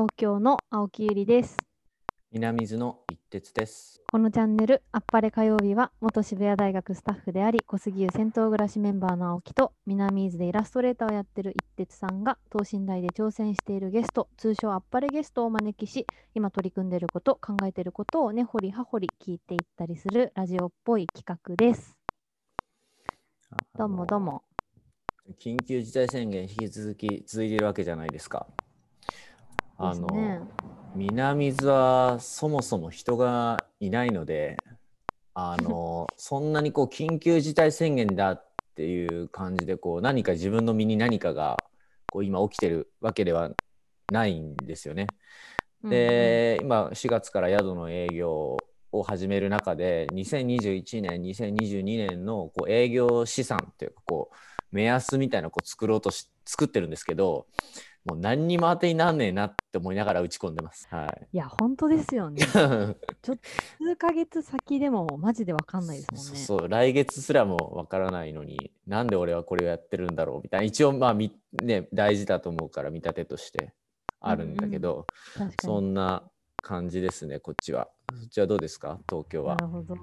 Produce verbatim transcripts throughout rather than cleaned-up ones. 東京の青木ゆりです。南津の一徹です。このチャンネル、あっぱれ火曜日は、元渋谷大学スタッフであり、小杉湯銭湯暮らしメンバーの青木と、南伊豆でイラストレーターをやってる一徹さんが、等身大で挑戦しているゲスト、通称あっぱれゲストをお招きし、今取り組んでいること、考えていることを根掘り葉掘り聞いていったりするラジオっぽい企画です。どうもどうも。緊急事態宣言引き続き続いているわけじゃないですか。あの、ね、南伊豆はそもそも人がいないので、あのそんなにこう緊急事態宣言だっていう感じでこう何か自分の身に何かがこう今起きてるわけではないんですよね。で、うんうん、今しがつから宿の営業を始める中でにせんにじゅういちねんにせんにじゅうにねんのこう営業資産というかこう目安みたいなのをこう作ろうとし作ってるんですけど、もう何にも当てになんねえなって思いながら打ち込んでます、はい、いや本当ですよねちょっと数ヶ月先でもマジで分かんないですもんね。そうそう、来月すらも分からないのになんで俺はこれをやってるんだろうみたいな、一応まあ、ね、大事だと思うから見立てとしてあるんだけど、うんうん、そんな感じですね。こっちはそっちはどうですか、東京は。なるほど、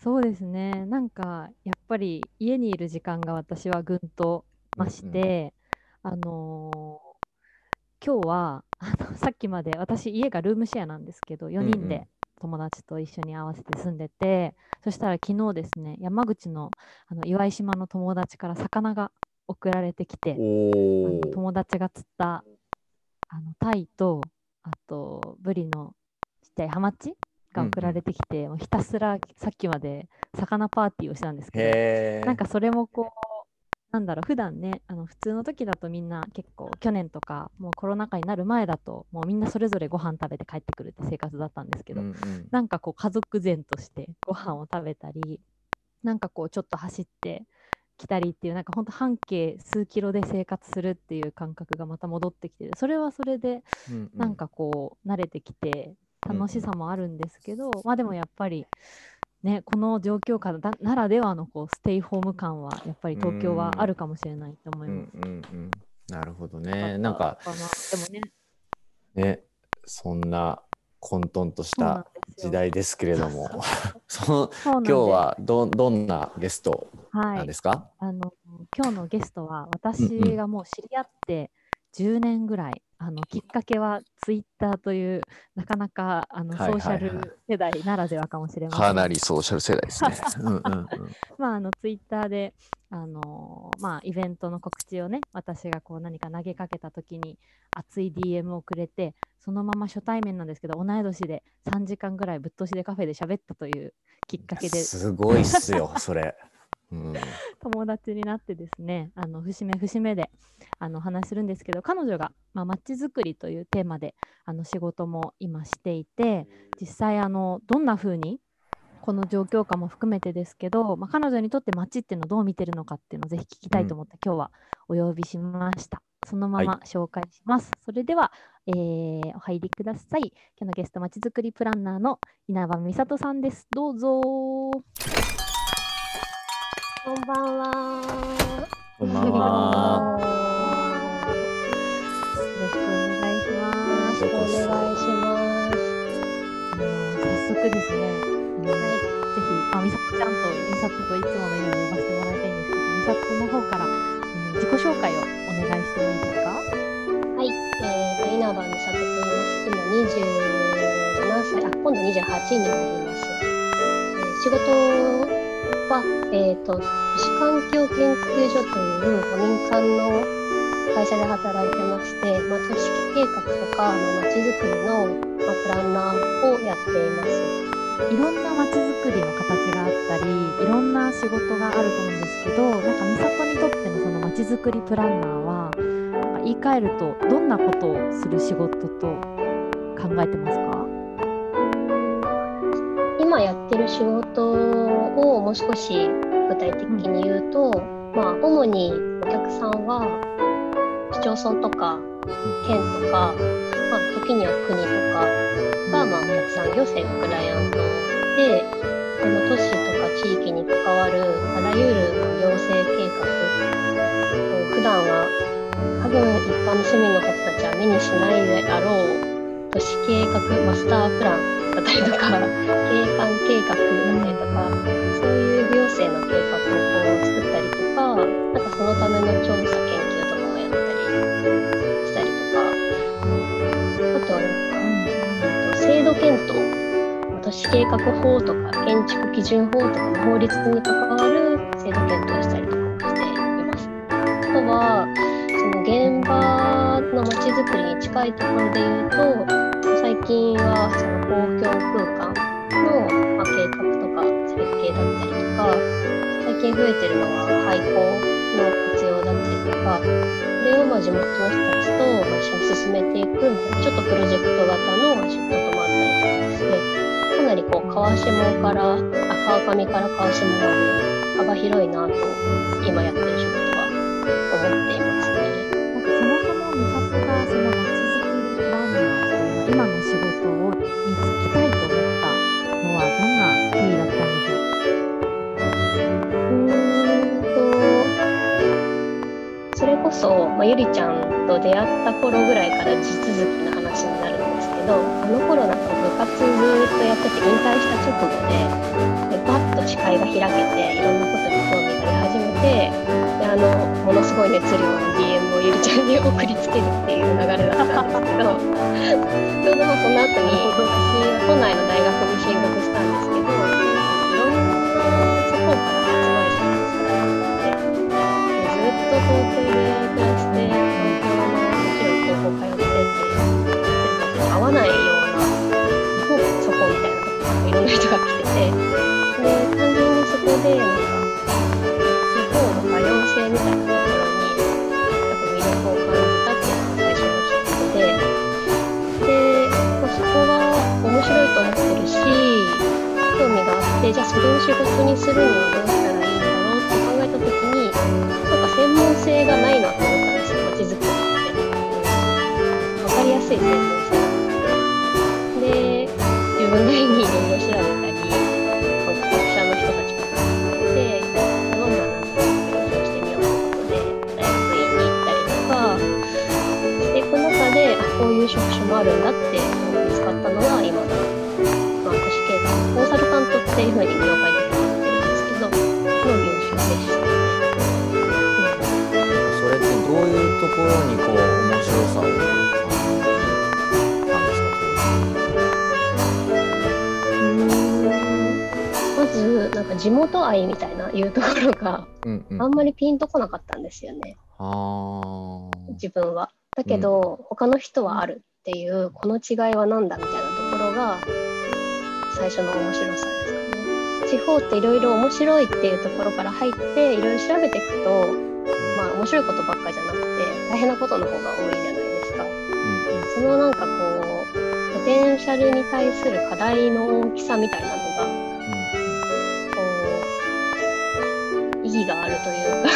そうですね。なんかやっぱり家にいる時間が私はぐんと増して、うんうん、あのー、今日はあのさっきまで私家がルームシェアなんですけどよにんで友達と一緒に合わせて住んでて、うんうん、そしたら昨日ですね、山口の、 あの岩井島の友達から魚が送られてきて、あの友達が釣ったあのタイとあとブリのちっちゃいハマチが送られてきて、うんうん、もうひたすらさっきまで魚パーティーをしたんですけど、なんかそれもこうなんだろう、普段ね、あの普通の時だとみんな結構去年とかもうコロナ禍になる前だともうみんなそれぞれご飯食べて帰ってくるって生活だったんですけど、うんうん、なんかこう家族前としてご飯を食べたり、なんかこうちょっと走ってきたりっていう、なんかほんと半径数キロで生活するっていう感覚がまた戻ってきて、それはそれでなんかこう慣れてきて楽しさもあるんですけど、うんうん、まあでもやっぱりね、この状況下だならではのこうステイホーム感はやっぱり東京はあるかもしれないと思います。うんうんうん、なるほどね。なんかでも ね, ねそんな混沌とした時代ですけれども、その今日は ど, どんなゲストなんですか？はい、あの今日のゲストは私がもう知り合ってじゅうねんぐらい、うんうん、あのきっかけはツイッターというなかなかあのソーシャル世代ならではかもしれません、はいはいはい、かなりソーシャル世代ですねうんうん、うん、まああのツイッターであのー、まあイベントの告知をね、私がこう何か投げかけた時に熱い ディーエム をくれて、そのまま初対面なんですけど同い年でさんじかんぐらいぶっ通しでカフェで喋ったというきっかけで、すごいっすよそれうん、友達になってですね、あの節目節目であの話するんですけど、彼女がまちづくりというテーマであの仕事も今していて、実際あのどんな風にこの状況下も含めてですけど、まあ、彼女にとって街っていうのをどう見てるのかっていうのをぜひ聞きたいと思って、うん、今日はお呼びしました。そのまま紹介します。はい、それでは、えー、お入りください。今日のゲスト、まちづくりプランナーの稲葉美里さんです。どうぞ。こんばんは。こんばんは。よろしくお願いします。よろしくお願いします。早速ですね、はい、ぜひあみさとちゃんとみさとといつものように呼ばせてもらいたいんですけど、みさとの方から、えー、自己紹介をお願いしてもいいですか？はい、えー、稲葉美里と言います。今にじゅうななさい、あ、今度にじゅうはちになります。仕事は、えーと、都市環境研究所という、まあ、民間の会社で働いてまして、まあ、都市計画とかまちづくりの、まあ、プランナーをやっています。いろんなまちづくりの形があったり、いろんな仕事があると思うんですけど、なんか美里にとってのそのまちづくりプランナーは、なんか言い換えるとどんなことをする仕事と考えてますか？今やってる仕事をもう少し具体的に言うと、うん、まあ主にお客さんは市町村とか県とか、まあ、時には国とかが、まあ、お客さん、行政がクライアントで、この都市とか地域に関わるあらゆる行政計画を普段は多分一般の市民の方たちはは目にしないであろう都市計画マスタープランだったりとか、景観計画だったりとか、そういう行政の計画を作ったりとか、なんかそのための調査研究とかをやったりしたりとか、あとはなんか、うん、制度検討、都市計画法とか建築基準法とかの法律に関わる制度検討をしたりとかもしています。あとはその現場の街づくりに近いところでいうと、最近はその公共空間の計画とか設計だったりとか、最近増えてるのは廃校の活用だったりとか、それをまあ地元の人たちと一緒に進めていく、ちょっとプロジェクト型の仕事もあったりとかして、かなりこう川下から、あ川上から川下まで幅広いなと今やってる仕事は思っていますね。なんかそもそもみさとがその街づくりランナー今の仕事をに就きたいと思ったのはどんな経緯だったんでしょう。うーんとそれこそ、まあ、ゆりちゃんと出会った頃ぐらいから地続きの話になるんですけど、あの頃なんか部活ずっとやってて引退した直後 で, でバッと視界が開けていろんなことに興味が出始めて、であのものすごい熱量の ディーエム をゆりちゃんに送りつけるっていう流れだったんですけどちょうどその後に私都内の大学に進学したんですけど、いろんな地方から集まる人たちがあって、ずっと東京で暮らして東京の広い高校通ってって人たちと合わないようなほぼそこみたいなところにいろんな人が来てて、で単純にそこでなんか地方の多様性みたいなところになんか魅力を感じて。面白いと思ってるし、興味があって、じゃあそれを仕事にするにはどうしたらいいんだろうって考えたときに、なんか専門性がないなと思ったんですよ、街づくりって。わかりやすい専門性で、自分なりにいろいろ調べたり、学者の人たちから聞いて、どんな勉強してみようということで、大学院に行ったりとか、していく中で、あ、こういう職種もあるんだって。使ったのは今の、まあ、都市計画コンサルタントっていうふうに業界で言ってるんですけど、の業種でしたね、うん、それってどういうところにこう面白さを感じたというか、まずなんか地元愛みたいないうところが、うんうん、あんまりピンとこなかったんですよね。あ自分はだけど、うん、他の人はあるっていうこの違いはなんだみたいなところが最初の面白さですかね。地方っていろいろ面白いっていうところから入っていろいろ調べていくと、まあ面白いことばっかじゃなくて大変なことの方が多いじゃないですか、うん、そのなんかこうポテンシャルに対する課題の大きさみたいなのが、うん、こう意義があるというか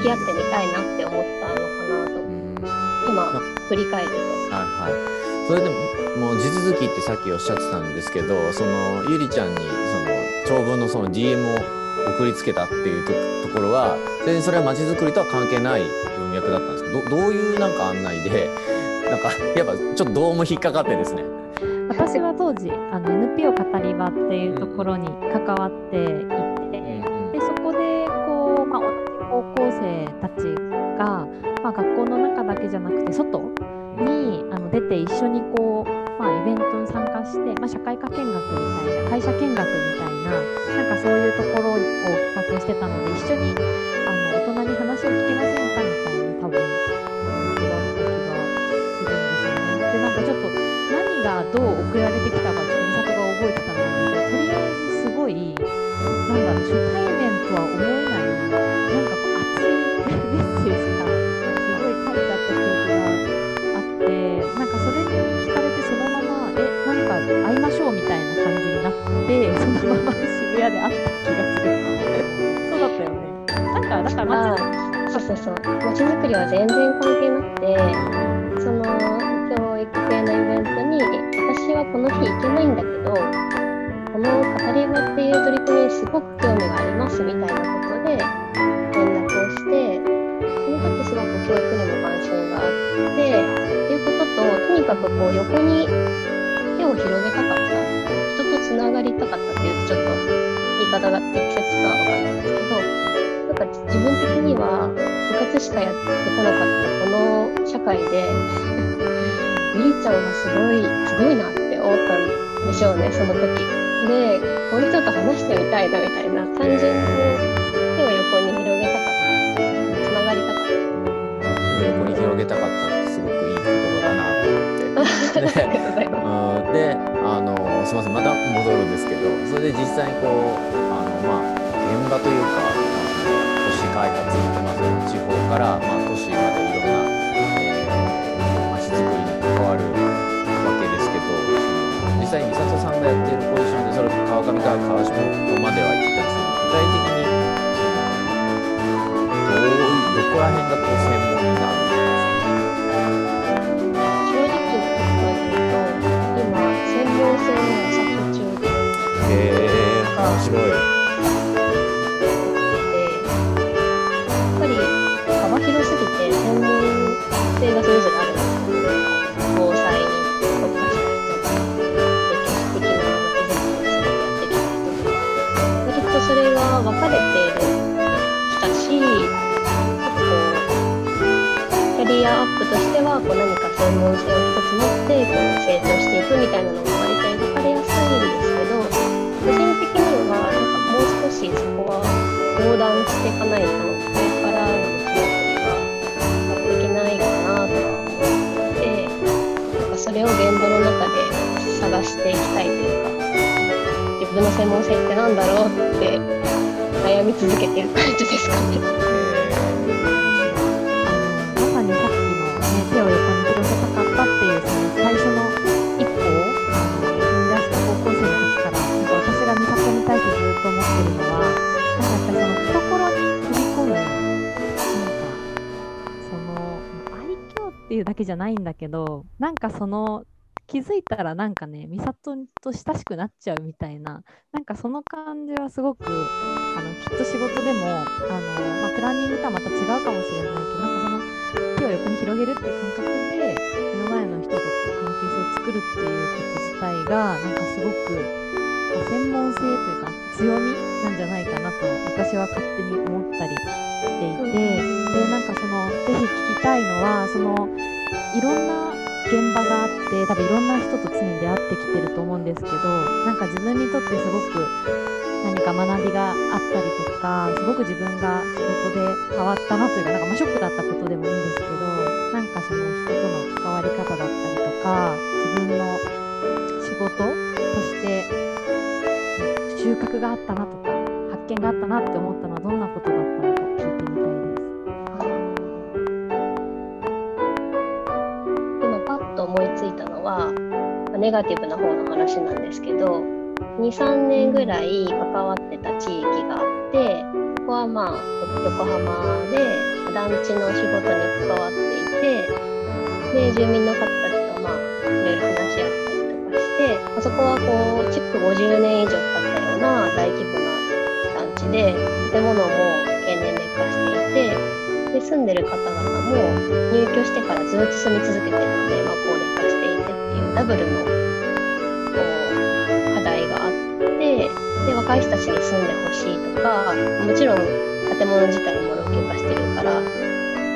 向き合ってみたいなって思ったのかなと、うん、今振り返ると、はいはい、それでももう地続きってさっきおっしゃってたんですけど、そのゆりちゃんにその長文のその ディーエム を送りつけたっていう と, ところは全然それは街づくりとは関係ない文脈だったんですけど、 ど, どういうなんか案内でなんかやっぱちょっとどうも引っかかってですね。私は当時あの エヌピーオー 語り場っていうところに関わっていて、うん、でそこでこう、まあ、高校生たちが、まあ、学校の中だけじゃなくて外にあの出て一緒にこう、まあ、イベントに参加して、まあ、社会科見学みたいな会社見学みたいな、なんかそういうところを企画してたので、一緒にあの大人に話を聞きませんかみたいに多分言われた気がするんですよね。でなんかちょっと何がどう送られてきたかちょっと美里が覚えてたので、とりあえずすごいなんだろう初対面とは思えないなんかこう熱いメッセージが。会いましょうみたいな感じになってそのまま渋谷で会った気がするそうだったよね。なんかだから街そうそうそう街づくりは全然関係なくて、その教育系のイベントに私はこの日行けないんだけどこの語り場っていう取り組みにすごく興味がありますみたいなことで連絡をして、その時すごく教育にも関心があってかくこう横に手を広げたかった、人とつながりたかったっていうとちょっと言い方が適切かわかんないんですけど、なんか自分的には部活しかやってこなかったこの社会でゆりちゃんはすごいすごいなって思ったんでしょうね、その時で。これちょっと話してみたいなみたいな、単純に手を横に広げたかった、つながりたかった、横に広げたかったってすごくいい言葉だなと思ってで, うんであのすみませんまた戻るんですけど、それで実際こうあの、まあ、現場というか都市開発とか、まあ、地方から、まあ、都市までいろんな、えー、街づくりに関わるわけですけど、実際に美里さんがやっているポジションでそれ川上から川下までは行ったんですけど、具体的にどうどこら辺がこう専門になるんですか？面白い。で、やっぱり幅広すぎて専門性がそれぞれあるんですけど、防災に特化した人とか、歴史的な目標をやってきた人とか、割とそれが分かれてきたし、こうキャリアアップとしてはこう何か専門性を一つ持ってこう成長していくみたいなのが割と描かれやすいんですけど、個人的にはなんかもう少しそこは横断していかないとこれからのことができないかなと思って、なんかそれを現場の中で探していきたいというか、自分の専門性ってなんだろうって悩み続けてる感じですかね。まさにさっきの、ね、手を横に広げたかったっていうその最初の一歩を踏み出した高校生の時から、私が美里に対してずっと思ってるのは、なんかやっぱりその懐に飛び込む、なんかその愛嬌っていうだけじゃないんだけど、なんかその気づいたらなんかね美里と親しくなっちゃうみたいな、なんかその感じはすごくあのきっと仕事でもあの、まあ、プランニングとはまた違うかもしれないけど、なんかその手を横に広げるっていう感覚で目の前の人とこう関係性を作るっていうこと自体がなんかすごく専門性というか強みなんじゃないかなと私は勝手に思ったりしていて、でなんかそのぜひ聞きたいのは、そのいろんな現場があって多分いろんな人と常に出会ってきてると思うんですけど、なんか自分にとってすごく何か学びがあったりとか、すごく自分が仕事で変わったなというか、なんかまあショックだったことでもいいんですけど、なんかその人との関わり方だったりとか、自分の仕事として収穫があったなとか発見があったなって思ったのはどんなことだったのか聞いてみたいです。今パッと思いついたのはネガティブな方の話なんですけど、 にさんねんぐらい関わってた地域があって、ここはまあ横浜で団地の仕事に関わっていて、で住民の方たちとまあいろいろ話し合って、あそこはこう築ごじゅうねん以上経ったような大規模な団地で、建物も経年劣化していて、で住んでる方々も入居してからずっと住み続けてるので、まあ、高齢化していてっていうダブルのこう課題があって、で若い人たちに住んでほしいとか、もちろん建物自体も老朽化してるから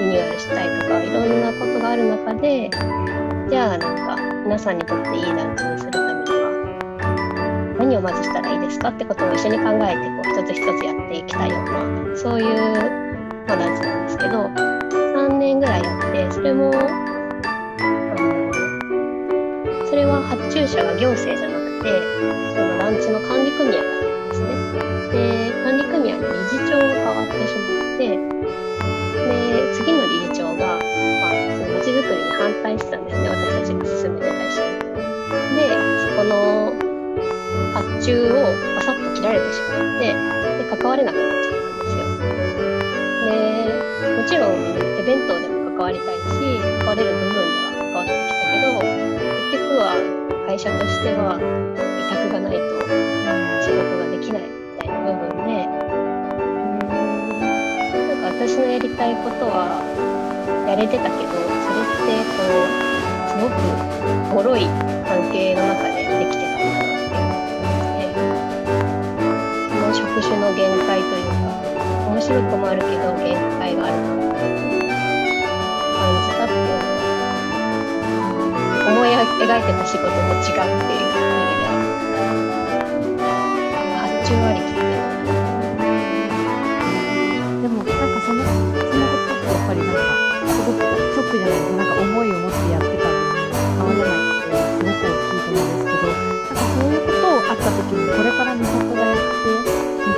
リニューアルしたいとか、いろんなことがある中で、じゃあなんか皆さんにとっていい団地にするためには何をまずしたらいいですかってことを一緒に考えてこう一つ一つやっていきたいような、そういう団地なんですけど、さんねんぐらいやって、それもそれは発注者が行政じゃなくてその団地の管理組合なんですね。で管理組合の理事長が変わってしまって、で次の理事長が街づくりに反対してたんですね、私たちが進めてたし。で、そこの発注をバサッと切られてしまって、で関われなくなっちゃったんですよ。で、もちろん手弁当でも関わりたいし、関われる部分では関わってきたけど、結局は会社としては委託がないと仕事ができないみたいな部分で、うんなんか私のやりたいことはやれてたけど、それってこう積みごく脆い関係の中でできてたのかなって思いますね。その職種の限界というか、面白くもあるけど限界があるなって感じたっていうのは、思い描いてた仕事と違うっていう意味では発注ありき。でもなんかその、そのことってやっぱりなんかすごくショックじゃないですか、なんか思いを持ってやってたのに変わらないってすごく聞いてるんですけど、なんかそういうことをあった時にこれから美里がやってみ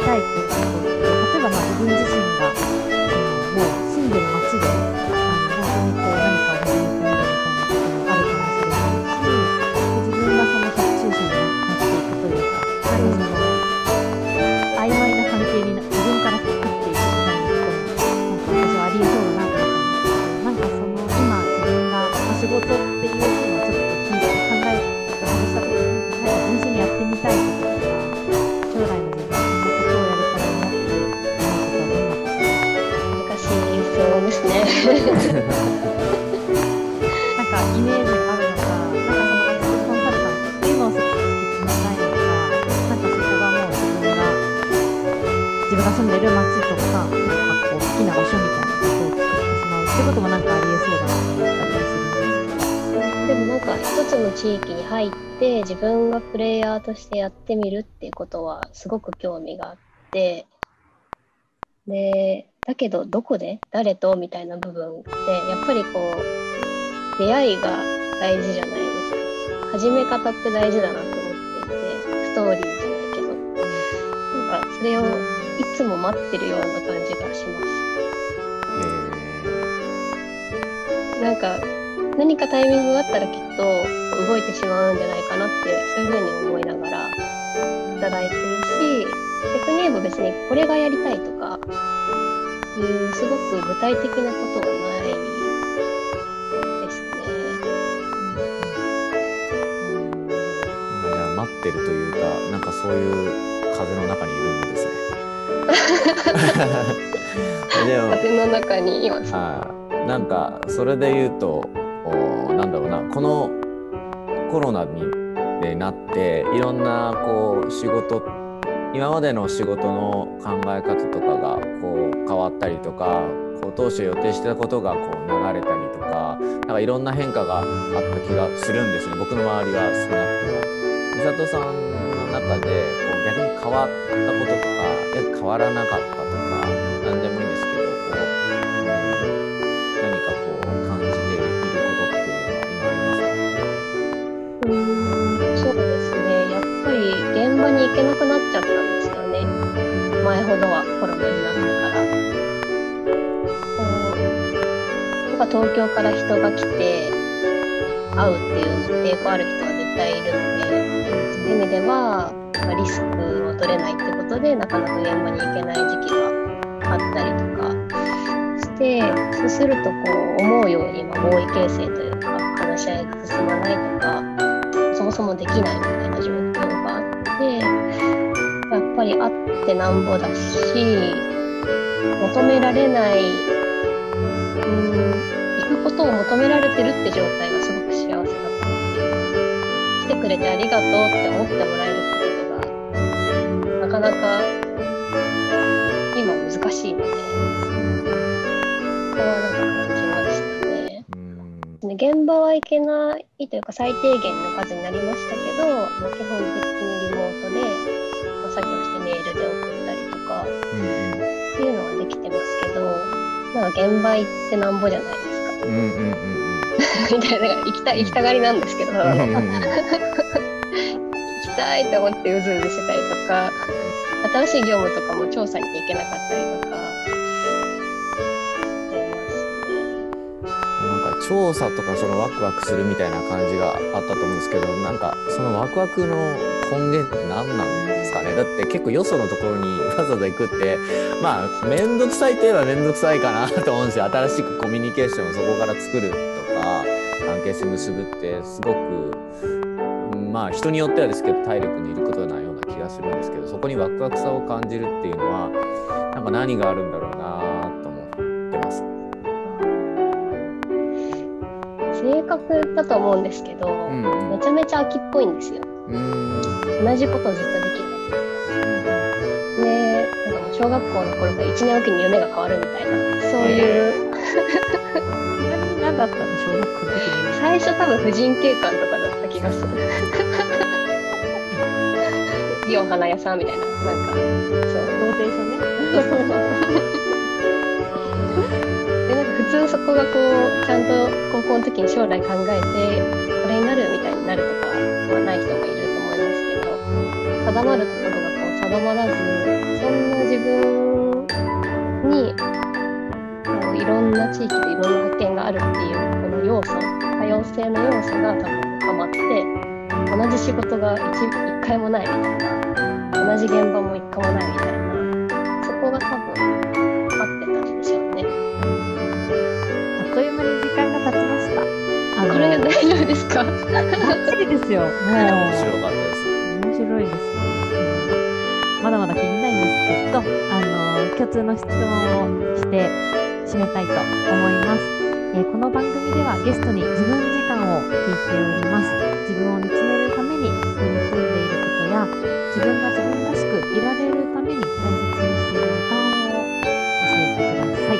たいっていうこと、例えばまあ自分自身がもう住んでる街で本当にこう何かを始めてみるみたいなこともあるかもしれないし、自分がその発注者になっていくというか、なんかその曖昧な関係になって自分からありそうだなと思ったんですけど、なんかその今自分が仕事っていうのはちょっと一つの考えを外したときに、なんか純粋にやってみたいこととか、将来の自分のことをやれたらなっていうことは難しい質問ですね。なんかイメージがあるのか、なんかそのコンサルタントっていうのを突き詰めたいのか、なんかそこがもう自分が自分が住んでる街とか、なんかこう好きな場所みたいな。ってこともなんかありえそうだなって思ったりする。でもなんか一つの地域に入って自分がプレイヤーとしてやってみるっていうことはすごく興味があって、でだけどどこで誰とみたいな部分でやっぱりこう出会いが大事じゃないですか。始め方って大事だなと思っていて、ストーリーじゃないけどなんかそれをいつも待ってるような感じがします。なんか何かタイミングがあったらきっと動いてしまうんじゃないかなって、そういう風に思いながらいただいてるし、逆に言えば別にこれがやりたいとかいうすごく具体的なことがないですね。じゃあ待ってるというか、なんかそういう風の中にいるのですね。風の中にいますね。なんかそれで言うと、なんだろうな、このコロナになっていろんなこう仕事、今までの仕事の考え方とかがこう変わったりとか、こう当初予定してたことがこう流れたりとか、なんかいろんな変化があった気がするんですね。僕の周りは少なくても。美里さんの中でこう逆に変わったこととか、変わらなかったとか、なんでもいいんですけど、現場に行けなくなっちゃったんですよね。前ほどはコロナになってから、うん、なんか東京から人が来て会うっていう抵抗ある人は絶対いるので、そういう意味ではリスクを取れないってことでなかなか現場に行けない時期があったりとかして、そうするとこう思うように合意形成というか話し合いが進まないとか、そもそもできないみたいな状況があって、でやっぱりあってなんぼだし、求められない、うん、行くことを求められてるって状態がすごく幸せだったっていう、来てくれてありがとうって思ってもらえることがなかなか今難しいので、ここはなんか感じましたね。現場は行けないというか最低限の数になりましたけど、基本的にリモートで、まあ、作業してメールで送ったりとか、うん、っていうのはできてますけど、なんか現場行ってなんぼじゃないですか、うんうんうん、みたいな、行きたい、行きたがりなんですけど、うんうんうん、行きたいと思ってうずうずしてたりとか、新しい業務とかも調査に行けなかったりとかしてますね。なんか調査とかそのワクワクするみたいな感じがあったと思うんですけど、なんかそのワクワクの根源って何なんですかね。だって結構よそのところにわざわざ行くって、まあめんどくさいといえばめんどくさいかなと思うんですよ。新しくコミュニケーションをそこから作るとか関係性結ぶってすごく、まあ人によってはですけど体力にいることなような気がするんですけど、そこにワクワクさを感じるっていうのはなんか何があるんだろうなと思ってます。性格だと思うんですけど、うん、めちゃめちゃ飽きっぽいんですよ。うん、同じことをずっとできない。で、なんか小学校の頃からいちねんおきに夢が変わるみたいな、そういう、えー。ちなみに何だったの小学校の時に？最初多分婦人警官とかだった気がする。いいお花屋さんみたいな、なんかそうローテーションね。そうそうそう。普通そこがこうちゃんと高校の時に将来考えてこれになるみたいになるとかはない人もいると思いますけど、定まるところがこう定まらず、そんな自分にこういろんな地域でいろんな発見があるっていうこの要素、多様性の要素が多分はまって、同じ仕事が 1, 1回もないみたいな、同じ現場もいっかいもないみたいな、そこが多分これ大丈夫ですか？バッチリですよ。もう面白かったです。面白いですね。まだまだ気にないんですけど、あの共通の質問をして締めたいと思います。えー、この番組ではゲストに自分時間を聞いております。自分を見つめるために取り組んでいることや、自分が自分らしくいられるために大切にしている時間を教えてください。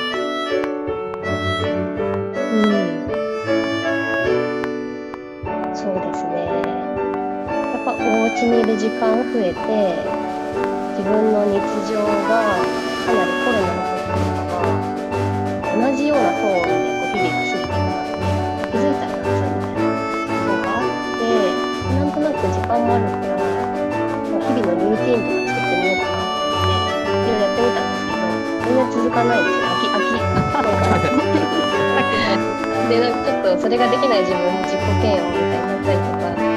家にいる時間増えて、自分の日常がかなりコロナの時とかは同じようなトーンでこう日々が過ぎていた、気づいたら夏みたいなのがあって、なんとなく時間もあるから日々のルーティンとか作ってみようかなっていろいろやってみたんですけど、全然続かないんですよ。飽き飽きで、なんかちょっとそれができない自分の自己嫌悪みたいになったりとか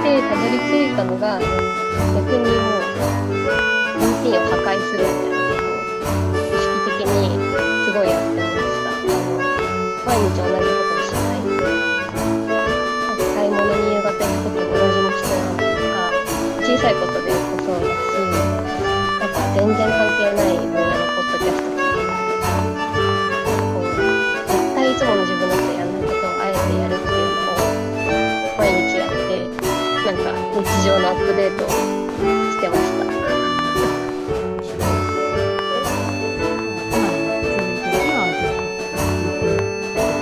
で、たどり着いたのが逆にもうルーティンを破壊するみたいなことを意識的にすごいやってました。毎日同じことをしない、買い物に夕方行くときも同じも必要なのとか、小さいことでこそうだし、なんか全然関係ない分野のポッドキャストとか、絶対いつもの自分だってやらないことをあえてやるっていうのを毎日やって、なんか日常のアップデートをしてました。今、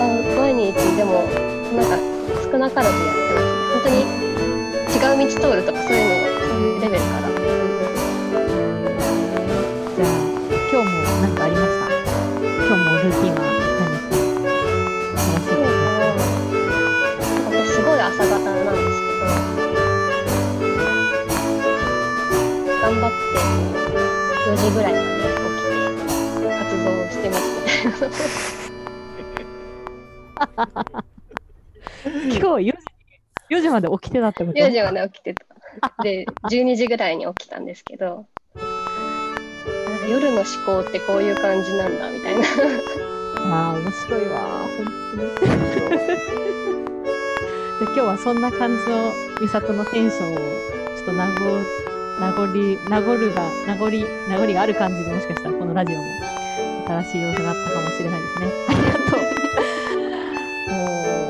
うん、毎日でもなんか少なからずやってます。本当に違う道通るとかそういうの、そういうレベルから。じゃあ今日も何かありました？今日もルーティンは何ですか？私すごい朝方なんですけど。頑張ってよじぐらいまで起きて活動してますみたいな。今日よじまで起きてたってこと？よじまで起きてた。で、じゅうにじぐらいに起きたんですけど、なんか夜の思考ってこういう感じなんだみたいな。あー面白いわー、本当に。で、今日はそんな感じの美里のテンションをちょっと名残名残、名残が、名残、名残がある感じで、もしかしたらこのラジオも新しい要素があったかもしれないですね。ありがとう。もう、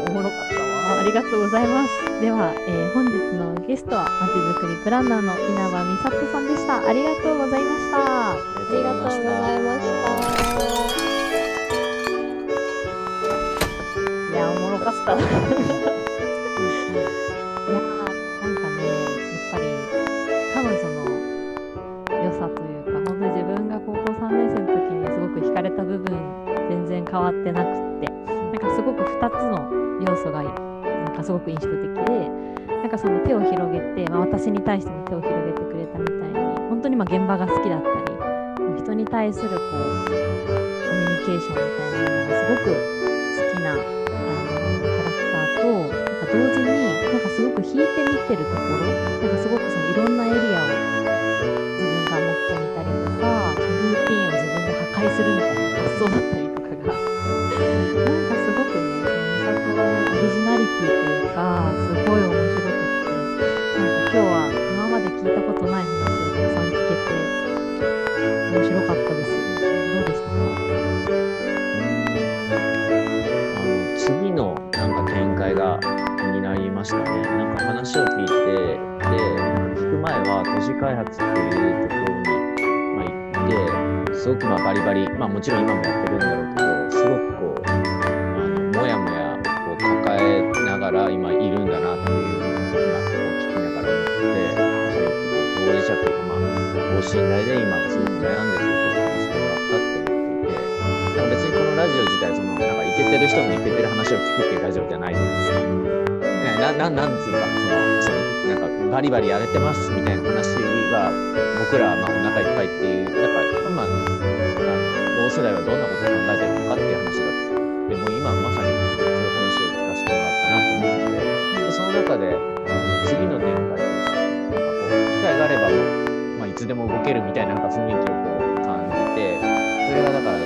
おもろかったわ。ありがとうございます。では、えー、本日のゲストは、まちづくりプランナーの稲葉美里さんでした。ありがとうございました。ありがとうございました。いや、おもろかった。変わってなくって、なんかすごくふたつの要素がなんかすごく印象的で、なんかその手を広げて、まあ、私に対しても手を広げてくれたみたいに、本当にまあ現場が好きだったり、人に対するこうコミュニケーションみたいなのがすごく好きなあのキャラクターと、なんか同時になんかすごく引いて見てるところ、なんかすごくそのいろんなエリアを自分が持ってみたりとか、ルーティンを自分で破壊するみたいな発想だったり、というか、すごい面白くて、なんか今日は今まで聞いたことない話をたくさん聞けて面白かったです。どうでしたか？あの次のなんか展開開発っていうところに、まあ、行って、すごくまあバリバリ、まあもちろん今もやってるんだろうけど、すごくこう、あのもやもやを抱えながら今いるんだなっていうのを今聞きながら思って、当事者というかまあ、ご信頼で今すごく悩んでる。別にこのラジオ自体そのなんかイケてる人のイケてる話を聞くっていうラジオじゃないじゃないですか。な、な、なんつうかその、そのなんかバリバリやれてますみたいな話は僕らはまあお腹いっぱいっていうやっぱまあ同世代はどんなことを考えてるのかっていう話だった。でも今まさにそういう話を聞かせてもらったなと思うので、でその中で次の展開とかなんかこう機会があればまあいつでも動けるみたいななんか雰囲気をこう感じて、それがだから。